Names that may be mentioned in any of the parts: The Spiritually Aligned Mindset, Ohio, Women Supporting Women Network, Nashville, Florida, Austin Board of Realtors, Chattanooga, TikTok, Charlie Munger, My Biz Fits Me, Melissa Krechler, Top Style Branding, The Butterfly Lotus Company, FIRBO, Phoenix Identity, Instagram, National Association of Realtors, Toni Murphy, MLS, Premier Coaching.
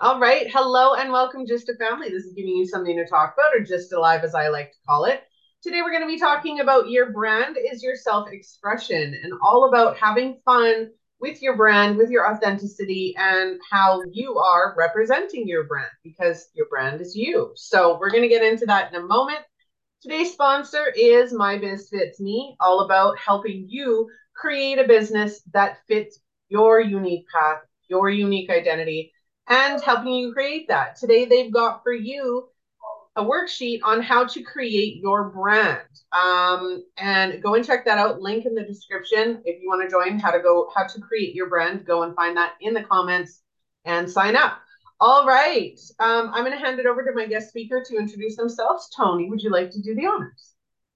All right. Hello and welcome, Just a Family. This is giving you something to talk about, or Just Alive as I like to call it. Today, we're going to be talking about your brand is your self-expression, and all about having fun with your brand, with your authenticity, and how you are representing your brand, because your brand is you. So we're going to get into that in a moment. Today's sponsor is My Biz Fits Me, all about helping you create a business that fits your unique path, your unique identity, and helping you create that. Today, they've got for you a worksheet on how to create your brand. And go and check that out. Link in the description. If you want to join, how to create your brand, go and find that in the comments and sign up. All right. I'm going to hand it over to my guest speaker to introduce themselves. Toni, would you like to do the honors?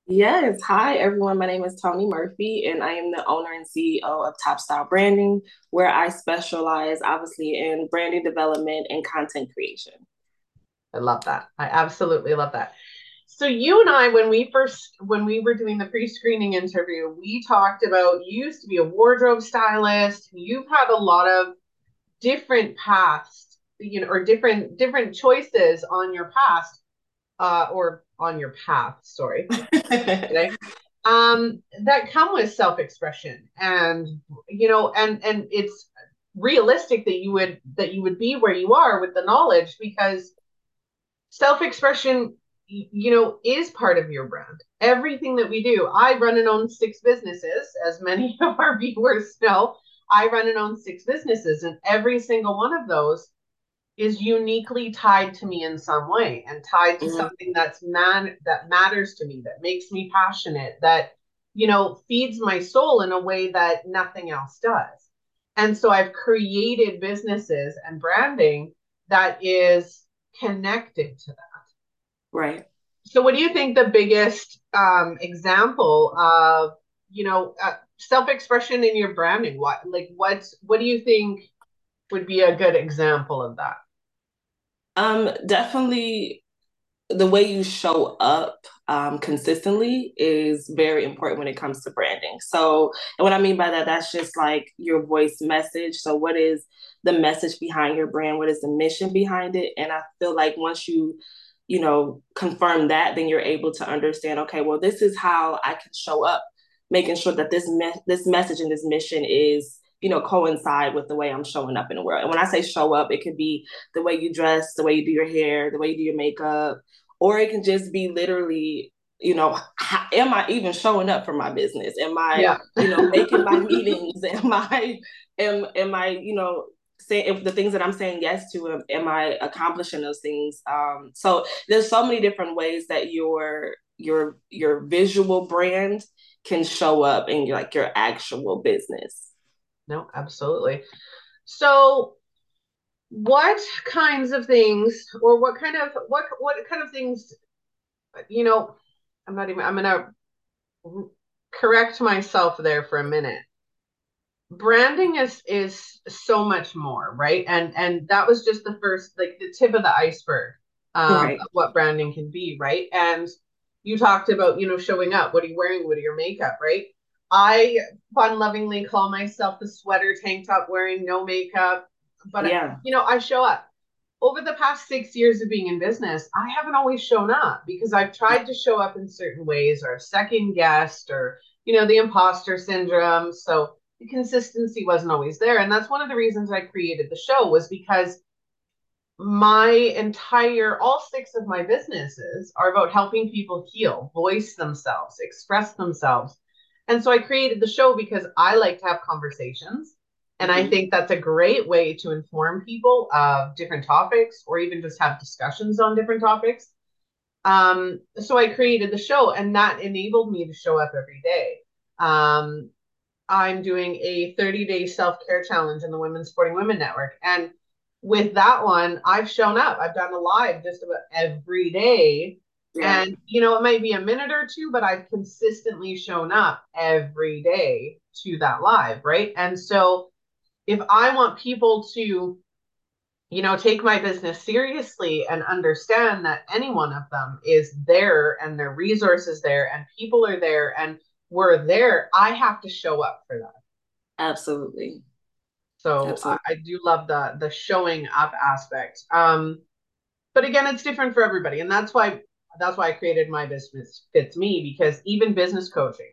Yes. Hi, everyone. My name is Toni Murphy, and I am the owner and CEO of Top Style Branding, where I specialize, obviously, in branding development and content creation. I love that. I absolutely love that. So you and I, when we were doing the pre-screening interview, we talked about you used to be a wardrobe stylist. You've had a lot of different paths, you know, or different choices on your past, or on your path, sorry, that come with self-expression, and, you know, and it's realistic that you would be where you are with the knowledge, because self-expression, you know, is part of your brand. Everything that we do. I run and own 6 businesses, as many of our viewers know. I run and own 6 businesses, and every single one of those is uniquely tied to me in some way, and tied to something that matters to me, that makes me passionate, that, you know, feeds my soul in a way that nothing else does. And so I've created businesses and branding that is connected to that. Right. So what do you think the biggest example of, you know, self-expression in your branding? What do you think would be a good example of that? Definitely the way you show up consistently is very important when it comes to branding. So, and what I mean by that, that's just like your voice message. So what is the message behind your brand? What is the mission behind it? And I feel like once you know, confirm that, then you're able to understand, okay, well, this is how I can show up, making sure that this message and this mission is, you know, coincide with the way I'm showing up in the world. And when I say show up, it could be the way you dress, the way you do your hair, the way you do your makeup, or it can just be literally, you know, am I even showing up for my business? Am I, you know, making my meetings? Am I, you know, if the things that I'm saying yes to, am I accomplishing those things? So there's so many different ways that your visual brand can show up in your actual business. No, absolutely. So what kinds of things, or what kind of things, you know, I'm going to correct myself there for a minute. Branding is so much more, right? And that was just the first, like the tip of the iceberg, right, of what branding can be, right? And you talked about, you know, showing up. What are you wearing? What are your makeup, right? I fun-lovingly call myself the sweater tank top wearing, no makeup, but you know, I show up. Over the past 6 years of being in business, I haven't always shown up, because I've tried to show up in certain ways, or second guessed, or, you know, the imposter syndrome. So the consistency wasn't always there. And that's one of the reasons I created the show, was because all 6 of my businesses are about helping people heal, voice themselves, express themselves. And so I created the show because I like to have conversations. And I think that's a great way to inform people of different topics, or even just have discussions on different topics. So I created the show, and that enabled me to show up every day. I'm doing a 30-day self-care challenge in the Women Supporting Women Network. And with that one, I've shown up. I've done a live just about every day. Yeah. And, you know, it might be a minute or two, but I've consistently shown up every day to that live, right? And so if I want people to, you know, take my business seriously and understand that any one of them is there, and their resources there, and people are there, and we're there, I have to show up for that. Absolutely. So I do love the showing up aspect. But again, it's different for everybody. And that's why I created My Business Fits Me, because even business coaching,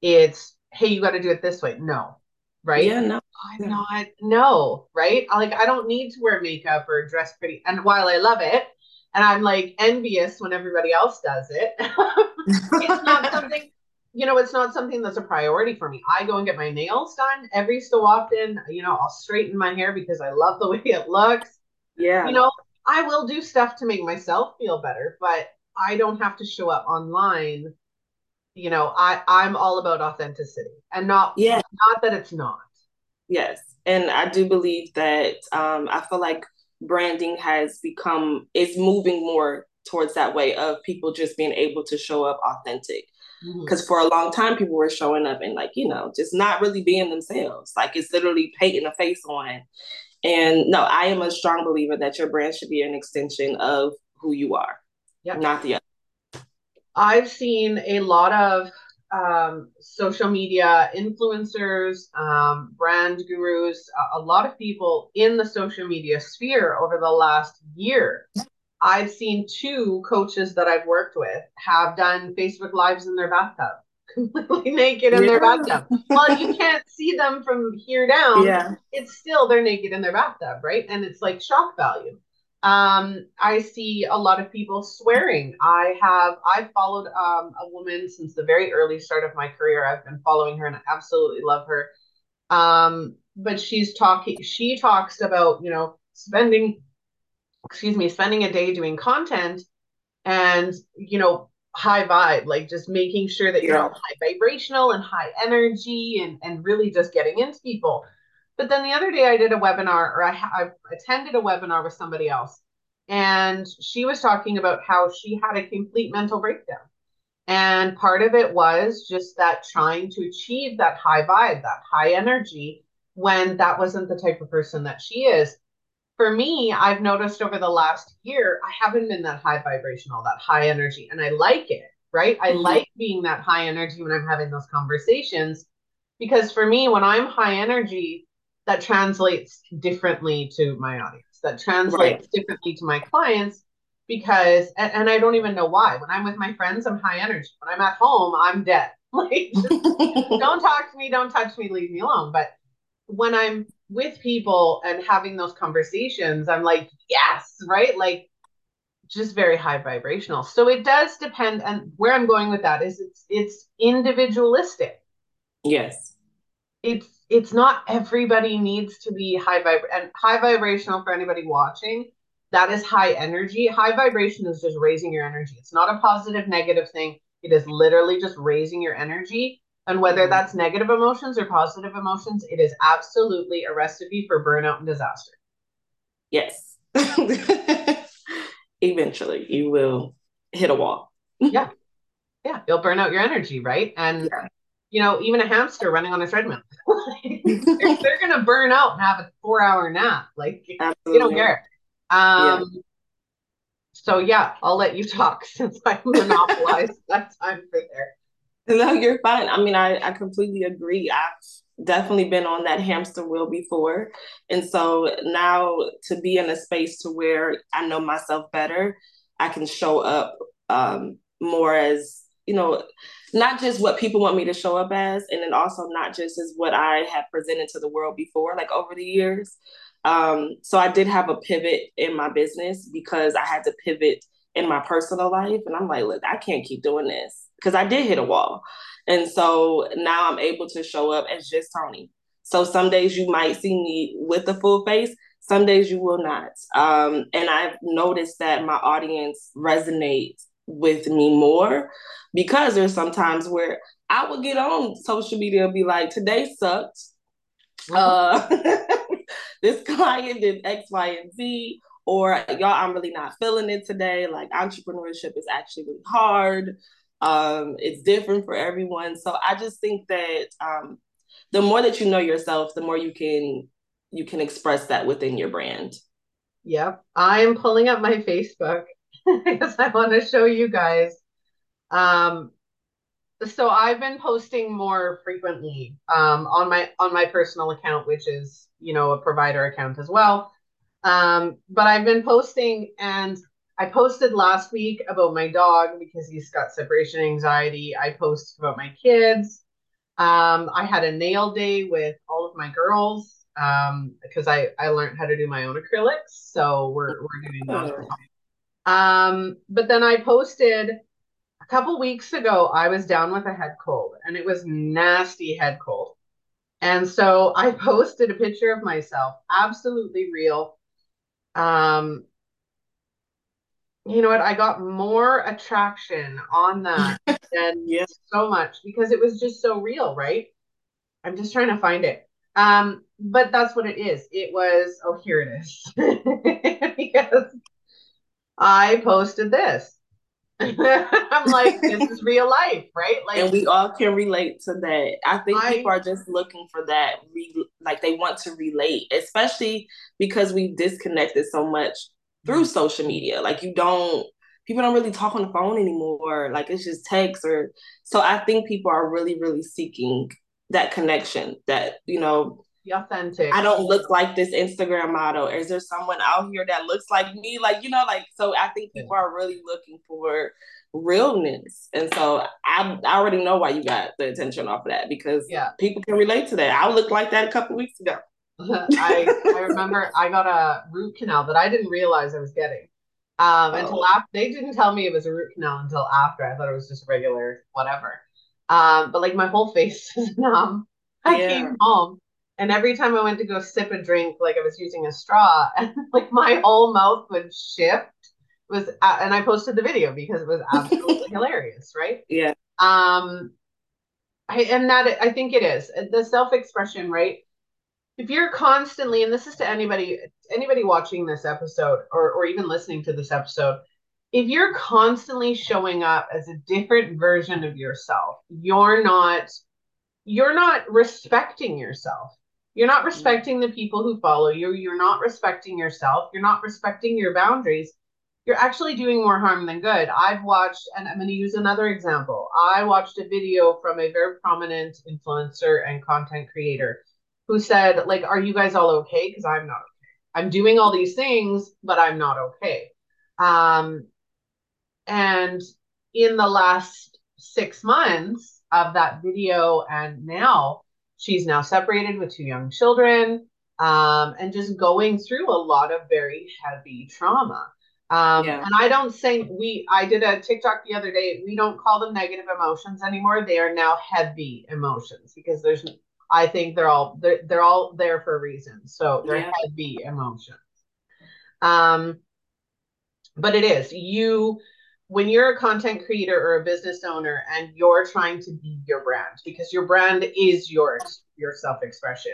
it's, hey, you got to do it this way. No. Right. Yeah, no. I'm not. No. Right. Like, I don't need to wear makeup or dress pretty. And while I love it, and I'm like envious when everybody else does it, it's not something, you know, it's not something that's a priority for me. I go and get my nails done every so often. You know, I'll straighten my hair because I love the way it looks. Yeah. You know, I will do stuff to make myself feel better, but I don't have to show up online. You know, I'm all about authenticity, and not that it's not. Yes. And I do believe that I feel like branding is moving more towards that way of people just being able to show up authentic. Because for a long time, people were showing up and, like, you know, just not really being themselves. Like, it's literally painting a face on. And no, I am a strong believer that your brand should be an extension of who you are, not the other. I've seen a lot of social media influencers, brand gurus, a lot of people in the social media sphere over the last year. I've seen two coaches that I've worked with have done Facebook Lives in their bathtub, completely naked in their bathtub. Well, you can't see them from here down. Yeah. It's still, they're naked in their bathtub, right? And it's like shock value. I see a lot of people swearing. I've followed a woman since the very early start of my career. I've been following her and I absolutely love her. But she talks about, you know, spending a day doing content and, you know, high vibe, like just making sure that you're high vibrational and high energy and really just getting into people. But then the other day I did a webinar, or I attended a webinar with somebody else, and she was talking about how she had a complete mental breakdown. And part of it was just that trying to achieve that high vibe, that high energy, when that wasn't the type of person that she is. For me, I've noticed over the last year, I haven't been that high vibrational, that high energy, and I like it, right? I like being that high energy when I'm having those conversations, because for me, when I'm high energy, that translates differently to my audience, that translates differently to my clients, because, and I don't even know why, when I'm with my friends, I'm high energy. When I'm at home, I'm dead. Like, just, don't talk to me, don't touch me, leave me alone. But when I'm with people and having those conversations, I'm like, yes, right? Like, just very high vibrational. So it does depend, and where I'm going with that is it's individualistic. Yes. It's not everybody needs to be high vibrational. For anybody watching, that is high energy. High vibration is just raising your energy. It's not a positive, negative thing. It is literally just raising your energy. And whether that's negative emotions or positive emotions, it is absolutely a recipe for burnout and disaster. Yes. Eventually you will hit a wall. Yeah. Yeah. You'll burn out your energy. Right. And you know, even a hamster running on a treadmill, they're going to burn out and have a 4-hour nap. Like, absolutely. You don't care. So yeah, I'll let you talk since I monopolized that time for there. No, you're fine. I mean, I completely agree. I've definitely been on that hamster wheel before. And so now to be in a space to where I know myself better, I can show up more as, you know, not just what people want me to show up as, and then also not just as what I have presented to the world before, like over the years. So I did have a pivot in my business because I had to pivot in my personal life. And I'm like, look, I can't keep doing this, because I did hit a wall. And so now I'm able to show up as just Toni. So some days you might see me with a full face. Some days you will not. And I've noticed that my audience resonates with me more, because there's sometimes where I would get on social media and be like, today sucked. This client did X, Y, and Z. Or, y'all, I'm really not feeling it today. Like, entrepreneurship is actually really hard. It's different for everyone. So I just think that the more that you know yourself, the more you can express that within your brand. Yep. I am pulling up my Facebook because I want to show you guys So I've been posting more frequently on my personal account, which is, you know, a provider account as well. But I've been posting, and I posted last week about my dog because he's got separation anxiety. I posted about my kids. I had a nail day with all of my girls because I learned how to do my own acrylics. So we're doing that. But then I posted a couple weeks ago, I was down with a head cold, and it was nasty head cold. And so I posted a picture of myself, absolutely real. You know what? I got more attraction on that than so much, because it was just so real, right? I'm just trying to find it. But that's what it is. It was, oh, here it is. Yes. I posted this. I'm like, this is real life, right? Like, and we all can relate to that. I think people are just looking for that. Like, they want to relate, especially because we've disconnected so much through social media. Like, people don't really talk on the phone anymore. Like, it's just text or, so I think people are really, really seeking that connection, that, you know, the authentic. I don't look like this Instagram model. Is there someone out here that looks like me? Like, you know, like, so I think people are really looking for realness. And so I already know why you got the attention off of that, because people can relate to that. I looked like that a couple of weeks ago. I remember I got a root canal that I didn't realize I was getting until after. They didn't tell me it was a root canal until after. I thought it was just regular whatever. But like, my whole face is numb. I came home, and every time I went to go sip a drink, like, I was using a straw, and like, my whole mouth would shift. And I posted the video because it was absolutely hilarious, right? Yeah. I think it is the self-expression, right? If you're constantly, and this is to anybody watching this episode or even listening to this episode, if you're constantly showing up as a different version of yourself, you're not respecting yourself. You're not respecting the people who follow you. You're not respecting yourself. You're not respecting your boundaries. You're actually doing more harm than good. I've watched, and I'm going to use another example. I watched a video from a very prominent influencer and content creator who said, like, are you guys all okay? Because I'm not okay. I'm doing all these things, but I'm not okay. And in the last 6 months of that video, and now she's now separated with 2 young children, and just going through a lot of very heavy trauma. And I don't say I did a TikTok the other day. We don't call them negative emotions anymore. They are now heavy emotions, because I think they're all there for a reason. So they're heavy emotions. But it is when you're a content creator or a business owner, and you're trying to be your brand, because your brand is your self-expression,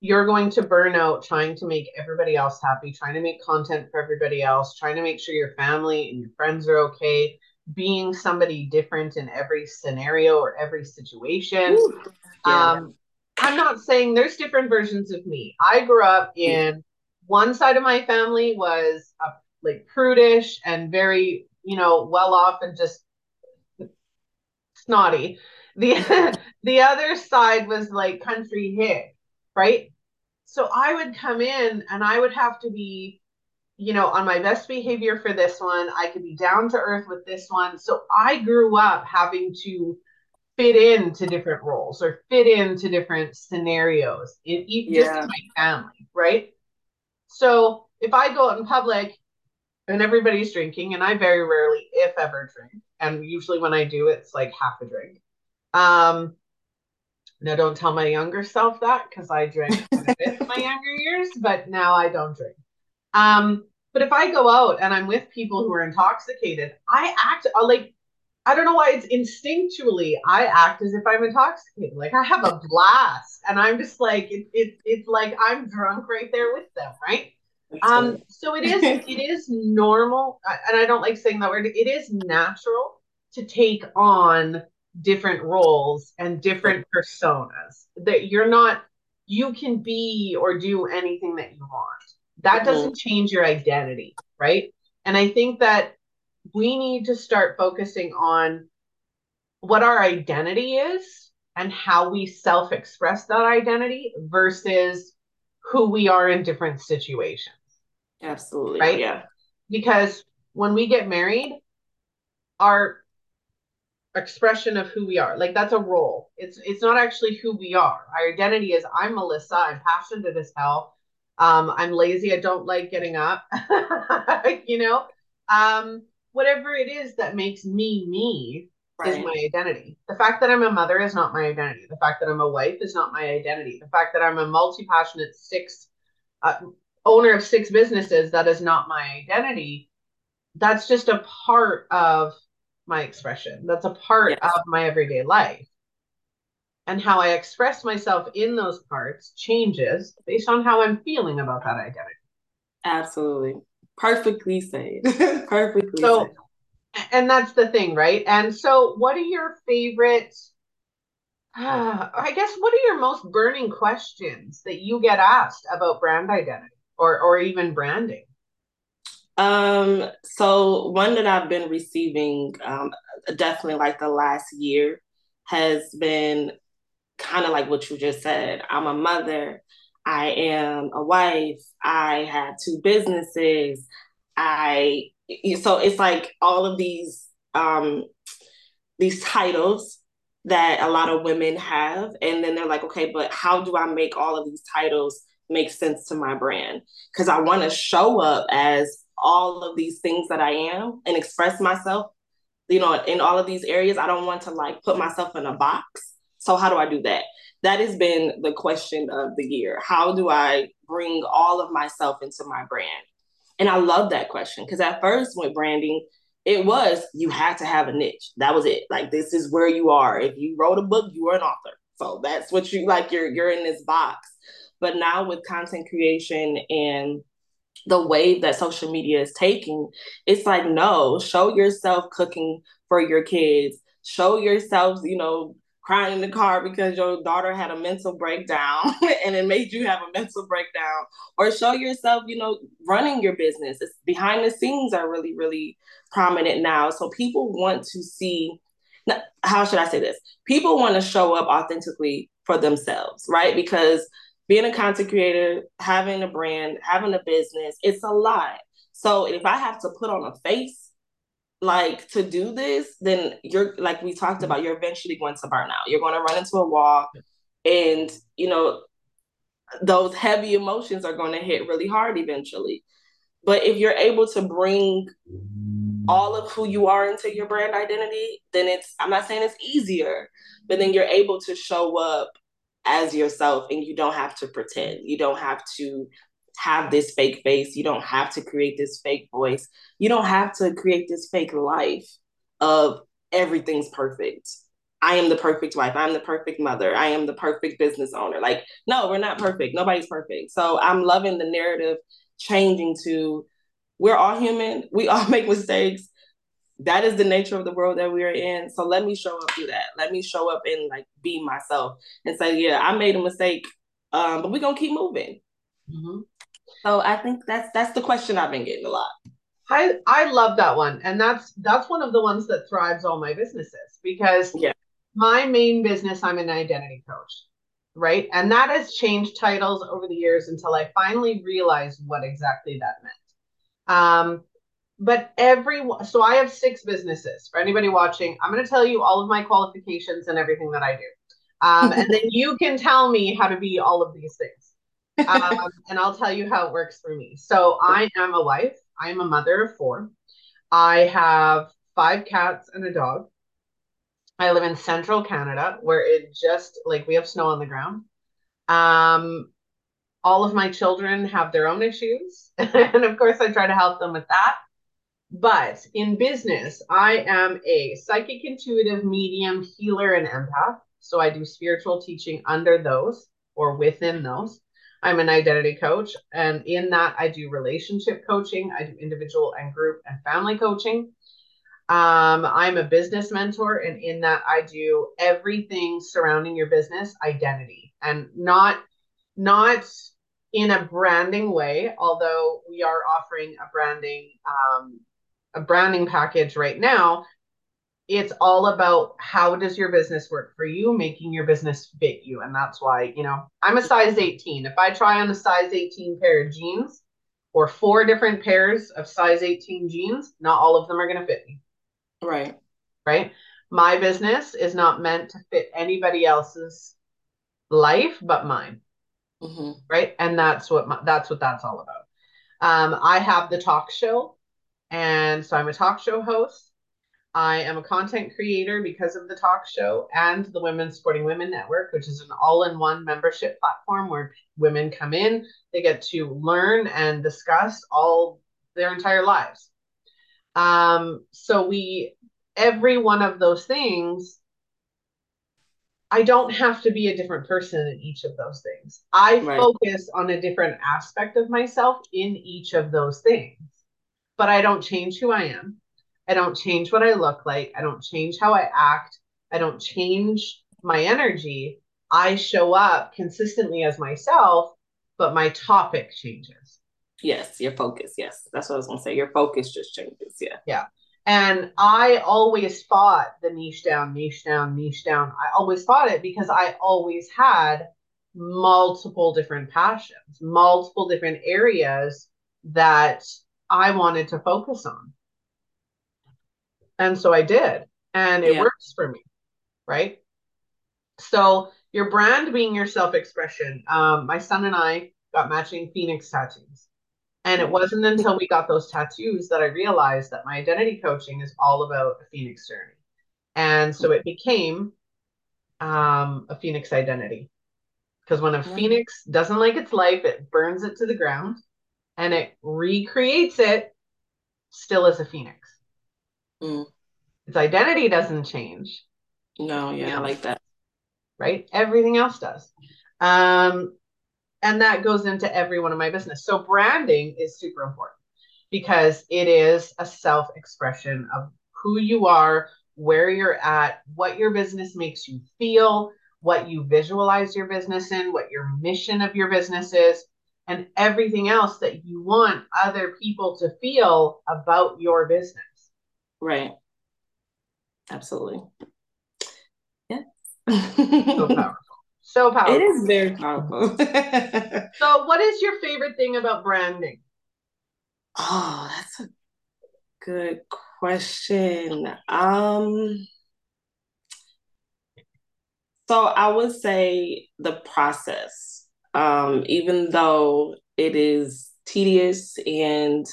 you're going to burn out trying to make everybody else happy, trying to make content for everybody else, trying to make sure your family and your friends are okay, being somebody different in every scenario or every situation. I'm not saying there's different versions of me. I grew up in one side of my family was like prudish and very, you know, well off and just snotty. The other side was like country hick, right? So I would come in and I would have to be, you know, on my best behavior for this one. I could be down to earth with this one. So I grew up having to fit into different roles or fit into different scenarios in my family, right? So if I go out in public and everybody's drinking, and I very rarely, if ever, drink, and usually when I do, it's like half a drink. Now, don't tell my younger self that, because I drank quite a bit in my younger years, but now I don't drink. But if I go out and I'm with people who are intoxicated, I act like, I don't know why, it's instinctually, I act as if I'm intoxicated. Like, I have a blast, and I'm just like, it's like I'm drunk right there with them. Right. So it is normal. And I don't like saying that word. It is natural to take on different roles and different personas, that you can be or do anything that you want. That doesn't change your identity, right? And I think that we need to start focusing on what our identity is and how we self-express that identity versus who we are in different situations. Absolutely. Right? Yeah. Because when we get married, our expression of who we are, like, that's a role. It's not actually who we are. Our identity is, I'm Melissa. I'm passionate as hell. I'm lazy. I don't like getting up, you know, whatever it is that makes me, me. Right. Is my identity. The fact that I'm a mother is not my identity. The fact that I'm a wife is not my identity. The fact that I'm a multi-passionate owner of 6 businesses, that is not my identity. That's just a part of my expression. That's a part of my everyday life. And how I express myself in those parts changes based on how I'm feeling about that identity. Absolutely. Perfectly said. Perfectly said. And that's the thing, right? And so what are your favorite, what are your most burning questions that you get asked about brand identity or even branding? So one that I've been receiving definitely like the last year has been kind of like what you just said. I'm a mother. I am a wife. I have 2 businesses. So it's like all of these titles that a lot of women have. And then they're like, okay, but how do I make all of these titles make sense to my brand? Because I want to show up as all of these things that I am and express myself, you know, in all of these areas. I don't want to like put myself in a box. So how do I do that? That has been the question of the year. How do I bring all of myself into my brand? And I love that question, because at first with branding, it was, you had to have a niche. That was it. Like, this is where you are. If you wrote a book, you were an author. So that's what you like, you're in this box. But now with content creation and the wave that social media is taking, it's like, no, show yourself cooking for your kids. Show yourself, you know, crying in the car because your daughter had a mental breakdown and it made you have a mental breakdown, or show yourself, you know, running your business. It's behind the scenes are really, really prominent now. So people want to see, how should I say this? People want to show up authentically for themselves, right? Because being a content creator, having a brand, having a business, it's a lot. So if I have to put on a face, like, to do this, then you're, like we talked about, you're eventually going to burn out. You're going to run into a wall, and, you know, those heavy emotions are going to hit really hard eventually. But if you're able to bring all of who you are into your brand identity, then it's, I'm not saying it's easier, but then you're able to show up as yourself, and you don't have to pretend. You don't have to have this fake face. You don't have to create this fake voice. You don't have to create this fake life of everything's perfect. I am the perfect wife. I'm the perfect mother. I am the perfect business owner. Like, no, we're not perfect. Nobody's perfect. So I'm loving the narrative changing to, we're all human. We all make mistakes. That is the nature of the world that we are in. So let me show up through that. Let me show up and like be myself and say, yeah, I made a mistake, but we're going to keep moving. Mm-hmm. So I think that's the question I've been getting a lot. I love that one. And that's one of the ones that thrives all my businesses, because my main business, I'm an identity coach, right? And that has changed titles over the years until I finally realized what exactly that meant. So I have 6 businesses. For anybody watching, I'm going to tell you all of my qualifications and everything that I do. And then you can tell me how to be all of these things. And I'll tell you how it works for me. So I am a wife. I am a mother of 4. I have 5 cats and a dog. I live in central Canada, where it just, like, we have snow on the ground. All of my children have their own issues. And of course, I try to help them with that. But in business, I am a psychic, intuitive, medium, healer, and empath. So I do spiritual teaching under those or within those. I'm an identity coach, and in that I do relationship coaching. I do individual and group and family coaching. I'm a business mentor, and in that I do everything surrounding your business identity, and not in a branding way, although we are offering a branding package right now it's all about how does your business work for you, making your business fit you. And that's why, you know, I'm a size 18. If I try on a size 18 pair of jeans or 4 different pairs of size 18 jeans, not all of them are going to fit me. Right. Right. My business is not meant to fit anybody else's life but mine. Mm-hmm. Right. And that's what that's all about. I have the talk show. And so I'm a talk show host. I am a content creator because of the talk show and the Women Supporting Women Network, which is an all-in-one membership platform where women come in, they get to learn and discuss all their entire lives. So every one of those things, I don't have to be a different person in each of those things. I focus on a different aspect of myself in each of those things, but I don't change who I am. I don't change what I look like. I don't change how I act. I don't change my energy. I show up consistently as myself, but my topic changes. Yes, your focus. Yes, that's what I was going to say. Your focus just changes. Yeah. Yeah. And I always fought the niche down. I always fought it because I always had multiple different passions, multiple different areas that I wanted to focus on. And so I did, and it works for me, right? So your brand being your self-expression. My son and I got matching Phoenix tattoos, and it wasn't until we got those tattoos that I realized that my identity coaching is all about a Phoenix journey. And so it became a Phoenix identity, because when a Phoenix doesn't like its life, it burns it to the ground and it recreates it still as a Phoenix. Mm. Its identity doesn't change. No, yeah, I like that. Right? Everything else does. And that goes into every one of my business. So branding is super important because it is a self-expression of who you are, where you're at, what your business makes you feel, what you visualize your business in, what your mission of your business is, and everything else that you want other people to feel about your business. Right. Absolutely. Yes. So powerful. It is very powerful. So what is your favorite thing about branding? Oh, that's a good question. So I would say the process, even though it is tedious and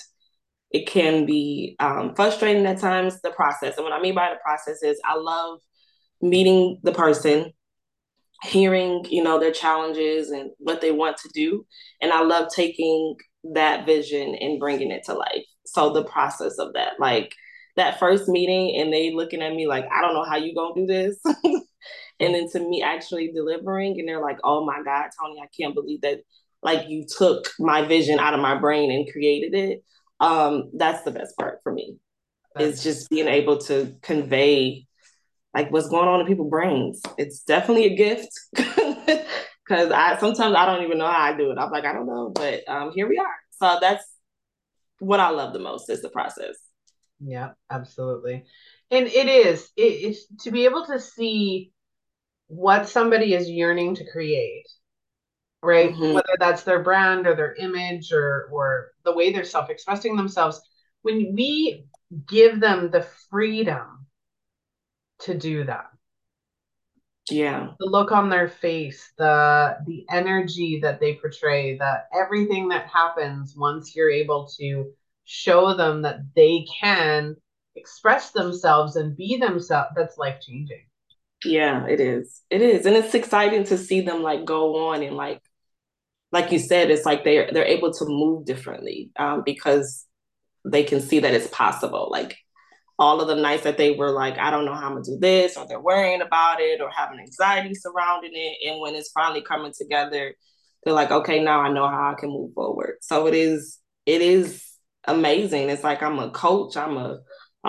it can be frustrating at times, the process. And what I mean by the process is I love meeting the person, hearing, you know, their challenges and what they want to do. And I love taking that vision and bringing it to life. So the process of that, like that first meeting and they looking at me like, I don't know how you gonna do this. And then to me actually delivering and they're like, oh my God, Toni, I can't believe that like you took my vision out of my brain and created it. That's the best part for me. It's just being able to convey like what's going on in people's brains. It's definitely a gift because sometimes I don't even know how I do it. I'm like, I don't know, but here we are. So that's what I love the most is the process. Yeah, absolutely. And it's to be able to see what somebody is yearning to create. Right. Mm-hmm. Whether that's their brand or their image or the way they're self-expressing themselves, when we give them the freedom to do that. Yeah. The look on their face, the energy that they portray, everything that happens once you're able to show them that they can express themselves and be themselves, that's life-changing. Yeah, it is. It is. And it's exciting to see them like go on and like you said, it's like they're able to move differently because they can see that it's possible. Like all of the nights that they were like, I don't know how I'm gonna do this, or they're worrying about it or having anxiety surrounding it. And when it's finally coming together, they're like, okay, now I know how I can move forward. So it is amazing. It's like I'm a coach, I'm a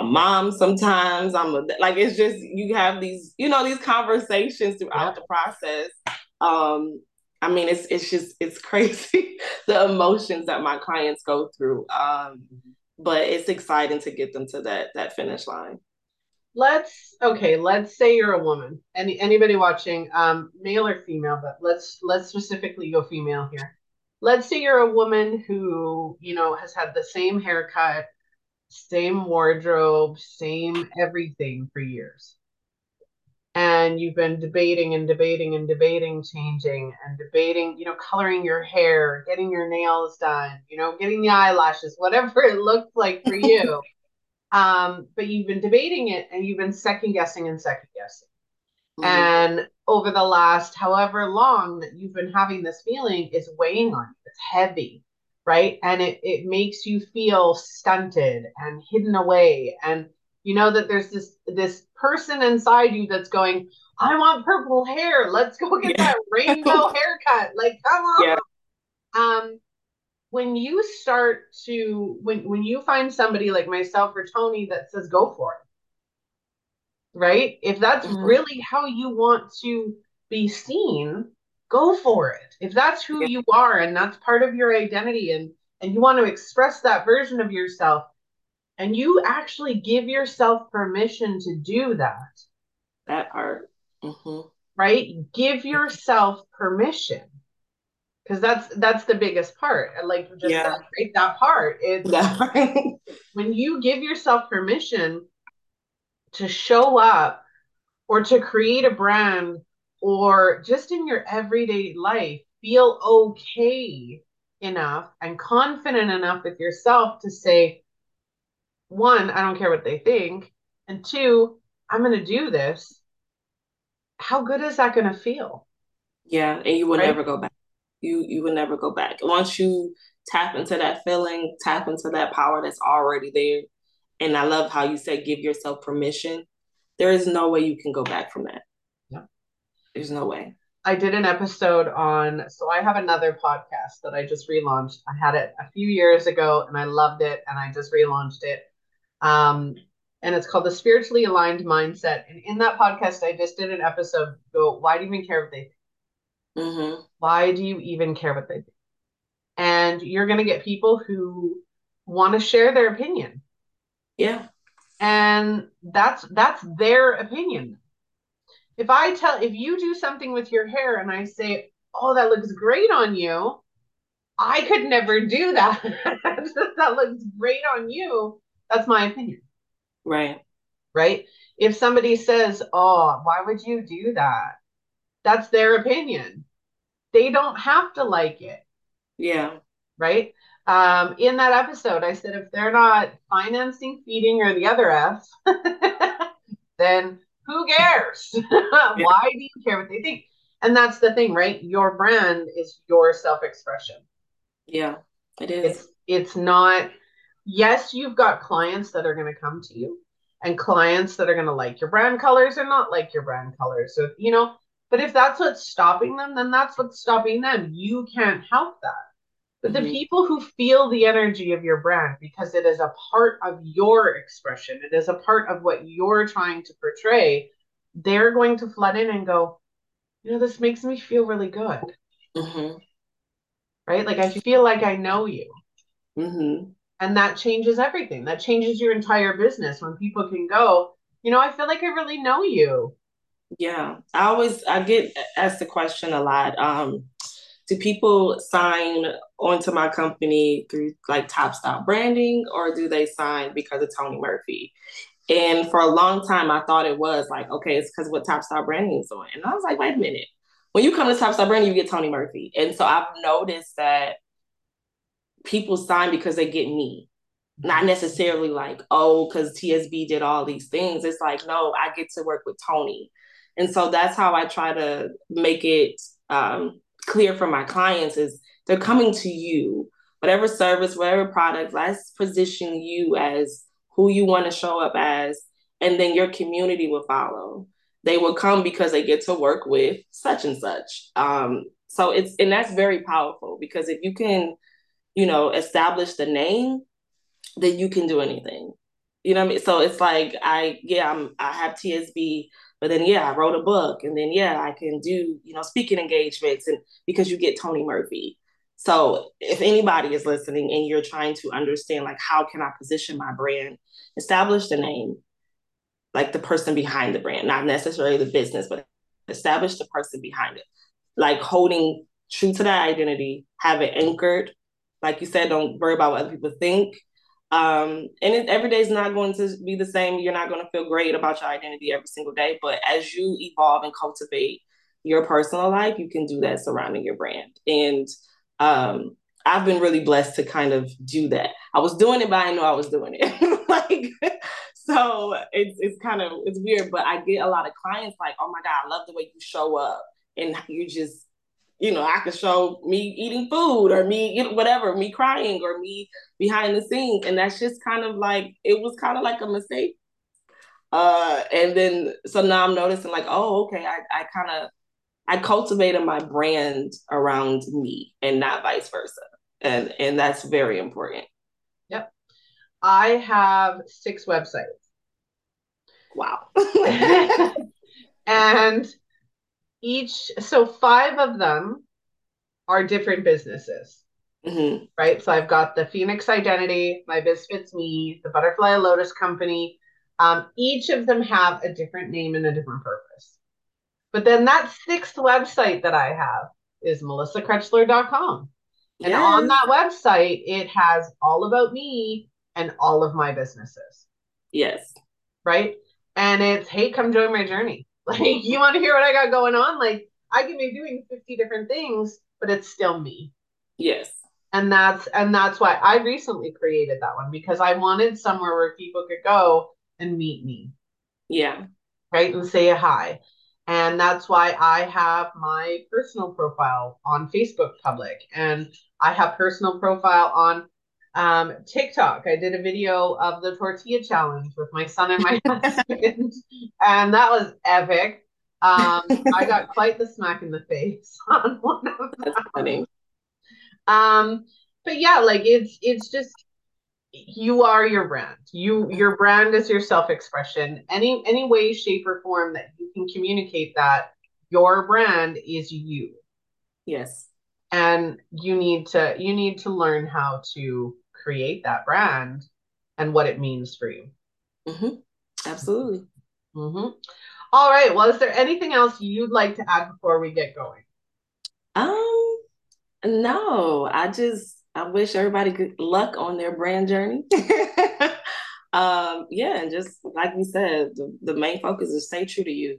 mom sometimes, like, it's just, you have these, you know, these conversations throughout the process. I mean, it's just, it's crazy the emotions that my clients go through. But it's exciting to get them to that finish line. Let's say you're a woman. Anybody watching, male or female, but let's specifically go female here. Let's say you're a woman who, you know, has had the same haircut, same wardrobe, same everything for years. And you've been debating changing and debating, you know, coloring your hair, getting your nails done, you know, getting the eyelashes, whatever it looks like for you. But you've been debating it and you've been second guessing. Mm-hmm. And over the last however long that you've been having this feeling, is weighing on you. It's heavy, right? And it makes you feel stunted and hidden away. And you know that there's this person inside you that's going, I want purple hair. Let's go get that rainbow haircut. Like, come on. Yeah. When you start to, when you find somebody like myself or Toni that says, go for it, right? If that's mm-hmm. really how you want to be seen, go for it. If that's who you are and that's part of your identity and you want to express that version of yourself and you actually give yourself permission to do that. That part. Mm-hmm. Right? Give yourself permission. Because that's the biggest part. I like just that, right? That part. It's when you give yourself permission to show up or to create a brand or just in your everyday life, feel okay enough and confident enough with yourself to say, one, I don't care what they think. And two, I'm going to do this. How good is that going to feel? Yeah. And you will never go back. You will never go back. Once you tap into that feeling, tap into that power that's already there. And I love how you said, give yourself permission. There is no way you can go back from that. Yeah. There's no way. I did an episode so I have another podcast that I just relaunched. I had it a few years ago and I loved it. And I just relaunched it. And it's called The Spiritually Aligned Mindset. And in that podcast, I just did an episode, why do you even care what they think? Mm-hmm. Why do you even care what they do? And you're going to get people who want to share their opinion. Yeah. And that's their opinion. If you do something with your hair and I say, oh, that looks great on you. I could never do that. That looks great on you. That's my opinion. Right. Right. If somebody says, oh, why would you do that? That's their opinion. They don't have to like it. Yeah. Right? In that episode, I said, if they're not financing, feeding, or the other F, then who cares? Why do you care what they think? And that's the thing, right? Your brand is your self-expression. Yeah, it is. It's not, yes, you've got clients that are going to come to you and clients that are going to like your brand colors or not like your brand colors. So, you know, but if that's what's stopping them, then that's what's stopping them. You can't help that. But mm-hmm. the people who feel the energy of your brand, because it is a part of your expression, it is a part of what you're trying to portray, they're going to flood in and go, you know, this makes me feel really good. Mm-hmm. Right? Like, I feel like I know you. Mm-hmm. And that changes everything. That changes your entire business when people can go, you know, I feel like I really know you. Yeah, I get asked the question a lot. Do people sign onto my company through like Top Style Branding, or do they sign because of Toni Murphy? And for a long time, I thought it was like, okay, it's because what Top Style Branding is doing. And I was like, wait a minute. When you come to Top Style Branding, you get Toni Murphy. And so I've noticed that people sign because they get me. Not necessarily like, oh, because TSB did all these things. It's like, no, I get to work with Toni. And so that's how I try to make it clear for my clients is they're coming to you, whatever service, whatever product, let's position you as who you want to show up as, and then your community will follow. They will come because they get to work with such and such. So and that's very powerful because if you can, you know, establish the name, then you can do anything. You know what I mean? So it's like, I have TSB, but then, yeah, I wrote a book and then, yeah, I can do, you know, speaking engagements and because you get Toni Murphy. So if anybody is listening and you're trying to understand, like, how can I position my brand, establish the name, like the person behind the brand, not necessarily the business, but establish the person behind it. Like holding true to that identity, have it anchored. Like you said, don't worry about what other people think. And every day is not going to be the same. You're not going to feel great about your identity every single day. But as you evolve and cultivate your personal life, you can do that surrounding your brand. And I've been really blessed to kind of do that. I was doing it, but I didn't know I was doing it. So it's weird, but I get a lot of clients like, oh my God, I love the way you show up. And you just, I could show me eating food or me, whatever, me crying or me behind the scenes. And that's just kind of like, it was kind of like a mistake. And then, so now I'm noticing like, oh, okay. I cultivated my brand around me and not vice versa. And that's very important. Yep. I have 6 websites. Wow. And so 5 of them are different businesses, mm-hmm. right? So I've got the Phoenix Identity, My Biz Fits Me, the Butterfly Lotus Company. Each of them have a different name and a different purpose. But then that 6th website that I have is melissakrechler.com. And yes. On that website, it has all about me and all of my businesses. Yes. Right? And it's, hey, come join my journey. Like, you want to hear what I got going on? Like, I can be doing 50 different things, but it's still me. Yes. And that's why I recently created that one, because I wanted somewhere where people could go and meet me. Yeah. Right? And say hi. And that's why I have my personal profile on Facebook public, and I have personal profile on TikTok. I did a video of the tortilla challenge with my son and my husband, and that was epic. I got quite the smack in the face on one of them. That's funny. But yeah, like it's just, you are your brand. Your brand is your self-expression. Any way, shape, or form that you can communicate that your brand is you. Yes. And you need to learn how to create that brand and what it means for you. Mm-hmm. Absolutely. Mm-hmm. All right. Well, is there anything else you'd like to add before we get going? No, I wish everybody good luck on their brand journey. And just like you said, the main focus is stay true to you.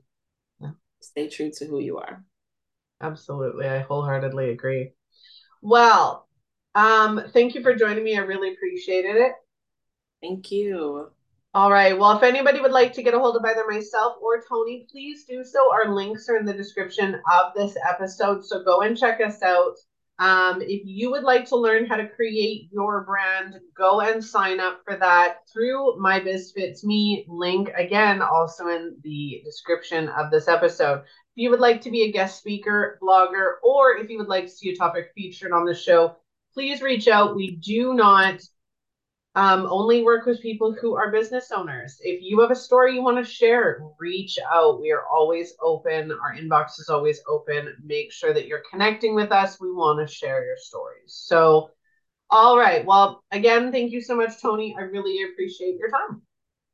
Yeah. Stay true to who you are. Absolutely. I wholeheartedly agree. Well, thank you for joining me. I really appreciated it. Thank you. All right. Well, if anybody would like to get a hold of either myself or Toni, please do so. Our links are in the description of this episode, so go and check us out. If you would like to learn how to create your brand, go and sign up for that through My Biz Fits Me link, again, also in the description of this episode. If you would like to be a guest speaker, blogger, or if you would like to see a topic featured on the show, please reach out. We do not only work with people who are business owners. If you have a story you want to share, reach out. We are always open. Our inbox is always open. Make sure that you're connecting with us. We want to share your stories. So, all right. Well, again, thank you so much, Toni. I really appreciate your time.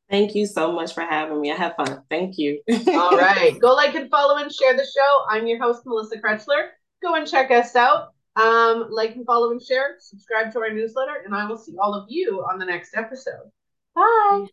Thank you so much for having me. I had fun. Thank you. All right. Go like and follow and share the show. I'm your host, Melissa Krechler. Go and check us out. Like and follow and share, subscribe to our newsletter, and I will see all of you on the next episode. Bye.